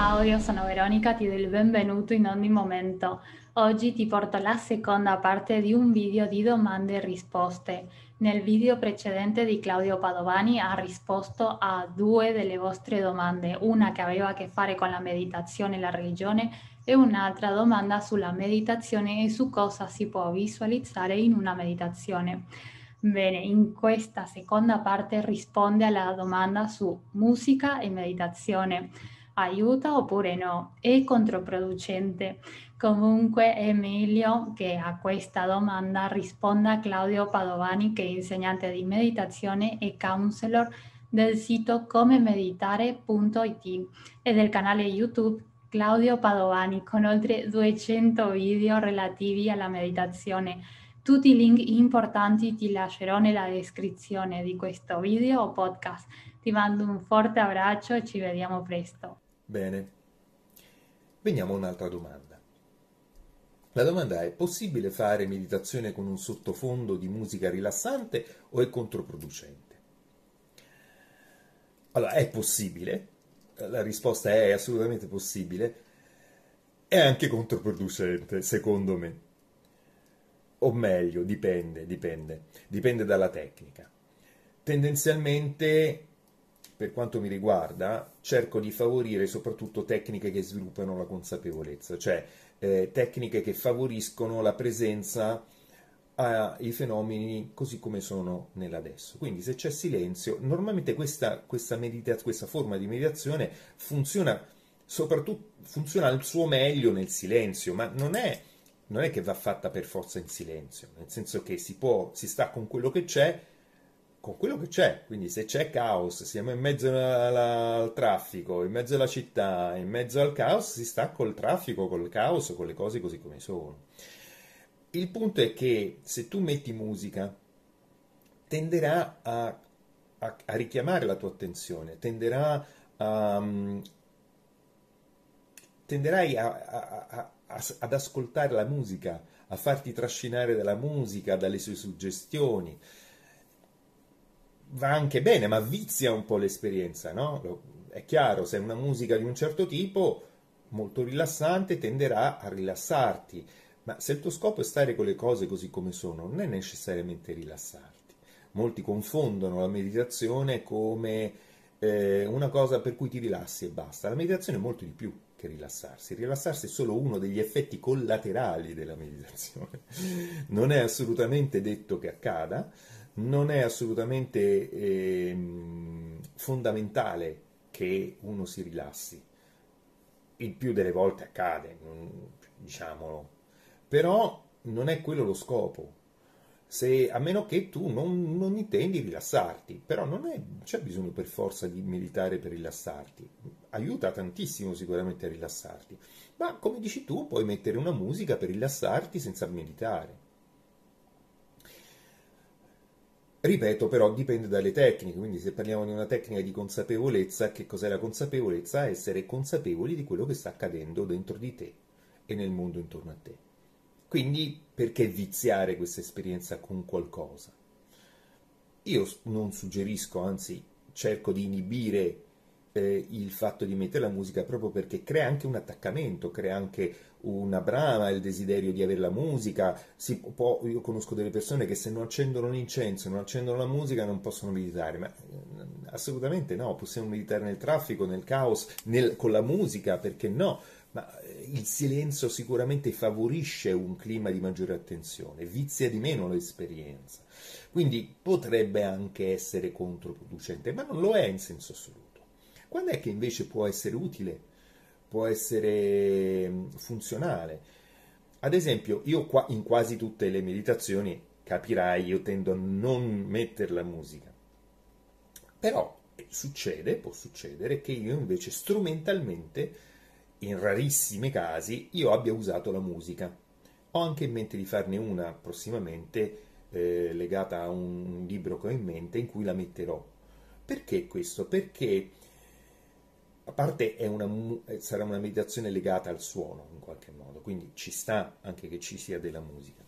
Ciao, io sono Veronica, ti do il benvenuto in ogni momento. Oggi ti porto la seconda parte di un video di domande e risposte. Nel video precedente di Claudio Padovani ha risposto a due delle vostre domande, una che aveva a che fare con la meditazione e la religione e un'altra domanda sulla meditazione e su cosa si può visualizzare in una meditazione. Bene, in questa seconda parte risponde alla domanda su musica e meditazione. Aiuta oppure no? È controproducente. Comunque è meglio che a questa domanda risponda Claudio Padovani, che è insegnante di meditazione e counselor del sito comemeditare.it e del canale YouTube Claudio Padovani, con oltre 200 video relativi alla meditazione. Tutti i link importanti ti lascerò nella descrizione di questo video o podcast. Ti mando un forte abbraccio e ci vediamo presto. Bene, veniamo a un'altra domanda. La domanda è: possibile fare meditazione con un sottofondo di musica rilassante o è controproducente? Allora, è possibile, la risposta è assolutamente possibile, è anche controproducente secondo me. O meglio, dipende dalla tecnica. Tendenzialmente, per quanto mi riguarda, cerco di favorire soprattutto tecniche che sviluppano la consapevolezza, cioè tecniche che favoriscono la presenza ai fenomeni così come sono nell'adesso. Quindi se c'è silenzio, normalmente questa forma di meditazione funziona al suo meglio nel silenzio, ma non è che va fatta per forza in silenzio, nel senso che si sta con quello che c'è, quindi se c'è caos, siamo in mezzo al traffico, in mezzo alla città, in mezzo al caos, si sta col traffico, col caos, con le cose così come sono. Il punto è che se tu metti musica, tenderà a richiamare la tua attenzione, tenderai ad ascoltare la musica, a farti trascinare dalla musica, dalle sue suggestioni. Va anche bene, ma vizia un po' l'esperienza, no? È chiaro, se è una musica di un certo tipo, molto rilassante, tenderà a rilassarti, ma se il tuo scopo è stare con le cose così come sono, non è necessariamente rilassarti. Molti confondono la meditazione come una cosa per cui ti rilassi e basta. La meditazione è molto di più che rilassarsi. Rilassarsi è solo uno degli effetti collaterali della meditazione. Non è assolutamente detto che accada, non è assolutamente fondamentale che uno si rilassi. Il più delle volte accade, diciamolo. Però non è quello lo scopo. A meno che tu non intendi rilassarti, però non c'è bisogno per forza di meditare per rilassarti. Aiuta tantissimo sicuramente a rilassarti, ma come dici tu puoi mettere una musica per rilassarti senza meditare. Ripeto, però dipende dalle tecniche, quindi se parliamo di una tecnica di consapevolezza, che cos'è la consapevolezza? Essere consapevoli di quello che sta accadendo dentro di te e nel mondo intorno a te. Quindi perché viziare questa esperienza con qualcosa? Io non suggerisco, anzi cerco di inibire il fatto di mettere la musica, proprio perché crea anche un attaccamento, crea anche una brama, il desiderio di avere la musica. Io conosco delle persone che se non accendono l'incenso, non accendono la musica, non possono meditare, ma assolutamente no, possiamo meditare nel traffico, nel caos, con la musica, perché no? Ma il silenzio sicuramente favorisce un clima di maggiore attenzione, vizia di meno l'esperienza, quindi potrebbe anche essere controproducente, ma non lo è in senso assoluto. Quando è che invece può essere utile, può essere funzionale? Ad esempio, io qua in quasi tutte le meditazioni, capirai, io tendo a non mettere la musica, però può succedere che io invece strumentalmente, in rarissimi casi, io abbia usato la musica. Ho anche in mente di farne una prossimamente legata a un libro che ho in mente, in cui la metterò. Perché questo? Perché a parte sarà una meditazione legata al suono in qualche modo, quindi ci sta anche che ci sia della musica.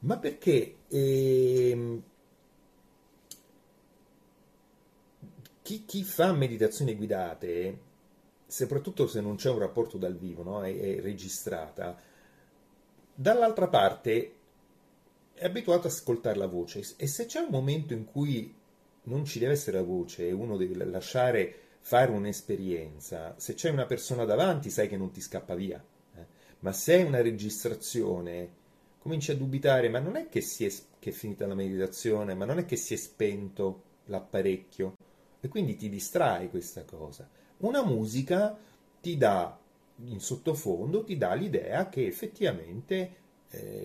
Ma perché chi fa meditazioni guidate soprattutto se non c'è un rapporto dal vivo, no? È registrata, dall'altra parte è abituato ad ascoltare la voce, e se c'è un momento in cui non ci deve essere la voce e uno deve lasciare fare un'esperienza, se c'è una persona davanti sai che non ti scappa via, ma se è una registrazione cominci a dubitare, ma non è che, che è finita la meditazione, ma non è che si è spento l'apparecchio, e quindi ti distrai questa cosa. Una musica ti dà, in sottofondo, ti dà l'idea che effettivamente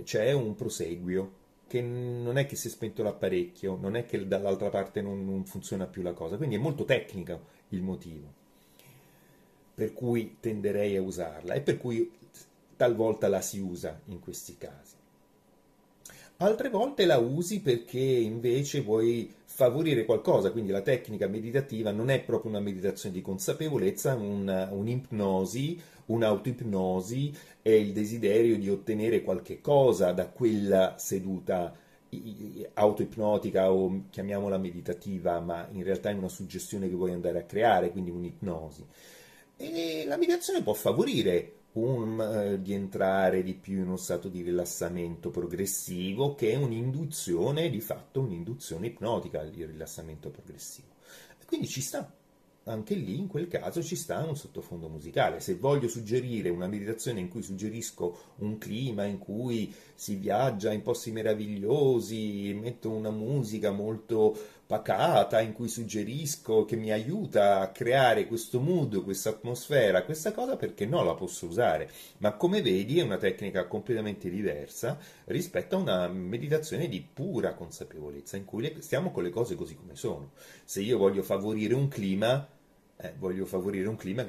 c'è un proseguio, che non è che si è spento l'apparecchio, non è che dall'altra parte non funziona più la cosa, quindi è molto tecnico il motivo per cui tenderei a usarla e per cui talvolta la si usa in questi casi. Altre volte la usi perché invece vuoi favorire qualcosa, quindi la tecnica meditativa non è proprio una meditazione di consapevolezza, un'ipnosi, un'autoipnosi, è il desiderio di ottenere qualche cosa da quella seduta autoipnotica o chiamiamola meditativa, ma in realtà è una suggestione che vuoi andare a creare, quindi un'ipnosi. E la meditazione può favorire di entrare di più in uno stato di rilassamento progressivo, che è un'induzione, di fatto un'induzione ipnotica, il rilassamento progressivo. Quindi ci sta, anche lì in quel caso ci sta un sottofondo musicale. Se voglio suggerire una meditazione in cui suggerisco un clima in cui si viaggia in posti meravigliosi, metto una musica molto pacata in cui suggerisco che mi aiuta a creare questo mood, questa atmosfera, questa cosa, perché no, la posso usare. Ma come vedi è una tecnica completamente diversa rispetto a una meditazione di pura consapevolezza, in cui stiamo con le cose così come sono. Se io voglio favorire un clima, che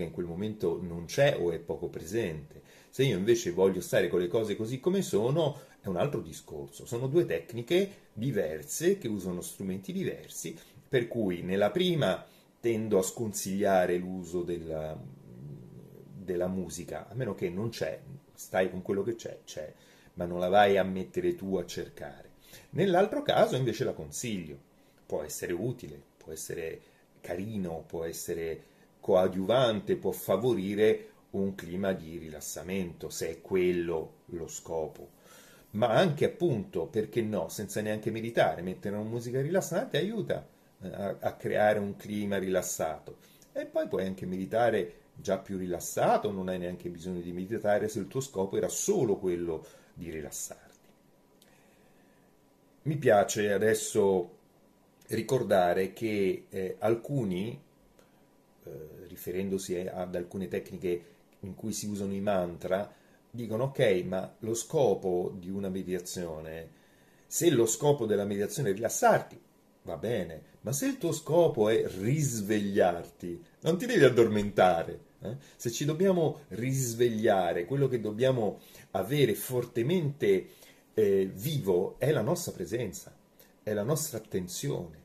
in quel momento non c'è o è poco presente. Se io invece voglio stare con le cose così come sono, è un altro discorso. Sono due tecniche diverse che usano strumenti diversi, per cui nella prima tendo a sconsigliare l'uso della musica, a meno che non c'è, stai con quello che c'è, ma non la vai a mettere tu a cercare. Nell'altro caso invece la consiglio, può essere utile, può essere carino, può essere coadiuvante, può favorire un clima di rilassamento, se è quello lo scopo. Ma anche, appunto, perché no, senza neanche meditare, mettere una musica rilassante aiuta a creare un clima rilassato. E poi puoi anche meditare già più rilassato, non hai neanche bisogno di meditare se il tuo scopo era solo quello di rilassarti. Mi piace adesso ricordare che alcuni, riferendosi ad alcune tecniche in cui si usano i mantra, dicono ok, ma lo scopo di una meditazione, se lo scopo della meditazione è rilassarti, va bene, ma se il tuo scopo è risvegliarti, non ti devi addormentare. Se ci dobbiamo risvegliare, quello che dobbiamo avere fortemente vivo è la nostra presenza, è la nostra attenzione,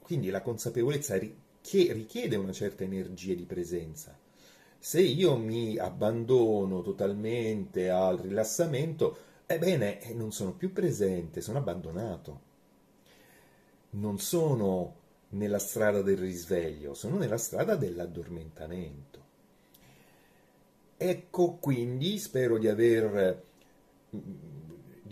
quindi la consapevolezza che richiede una certa energia di presenza. Se io mi abbandono totalmente al rilassamento, ebbene, non sono più presente, sono abbandonato. Non sono nella strada del risveglio, sono nella strada dell'addormentamento. Ecco, quindi, spero di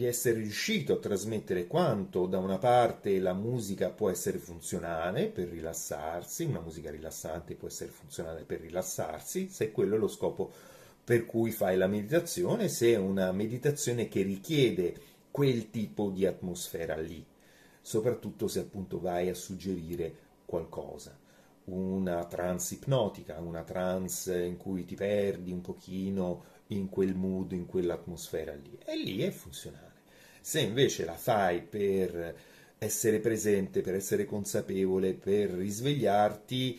essere riuscito a trasmettere quanto da una parte la musica può essere funzionale per rilassarsi, una musica rilassante può essere funzionale per rilassarsi, se quello è lo scopo per cui fai la meditazione, se è una meditazione che richiede quel tipo di atmosfera lì, soprattutto se appunto vai a suggerire qualcosa, una trance ipnotica, una trance in cui ti perdi un pochino in quel mood, in quell'atmosfera lì, e lì è funzionale. Se invece la fai per essere presente, per essere consapevole, per risvegliarti,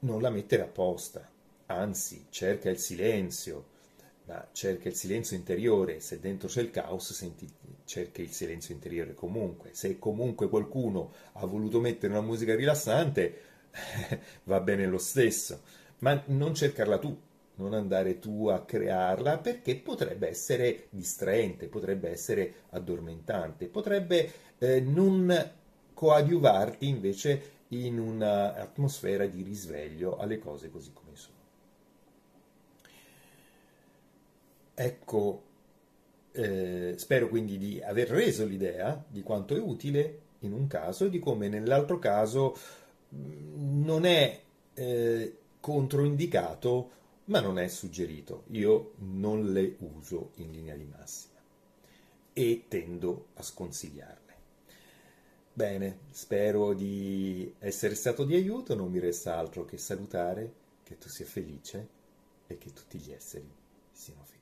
non la mettere apposta, anzi cerca il silenzio, ma cerca il silenzio interiore. Se dentro c'è il caos, cerca il silenzio interiore comunque. Se comunque qualcuno ha voluto mettere una musica rilassante va bene lo stesso, ma non cercarla tu, non andare tu a crearla, perché potrebbe essere distraente, potrebbe essere addormentante, potrebbe non coadiuvarti invece in un'atmosfera di risveglio alle cose così come sono. Ecco, spero quindi di aver reso l'idea di quanto è utile in un caso e di come nell'altro caso non è controindicato, ma non è suggerito. Io non le uso in linea di massima e tendo a sconsigliarle. Bene, spero di essere stato di aiuto, non mi resta altro che salutare, che tu sia felice e che tutti gli esseri siano felici.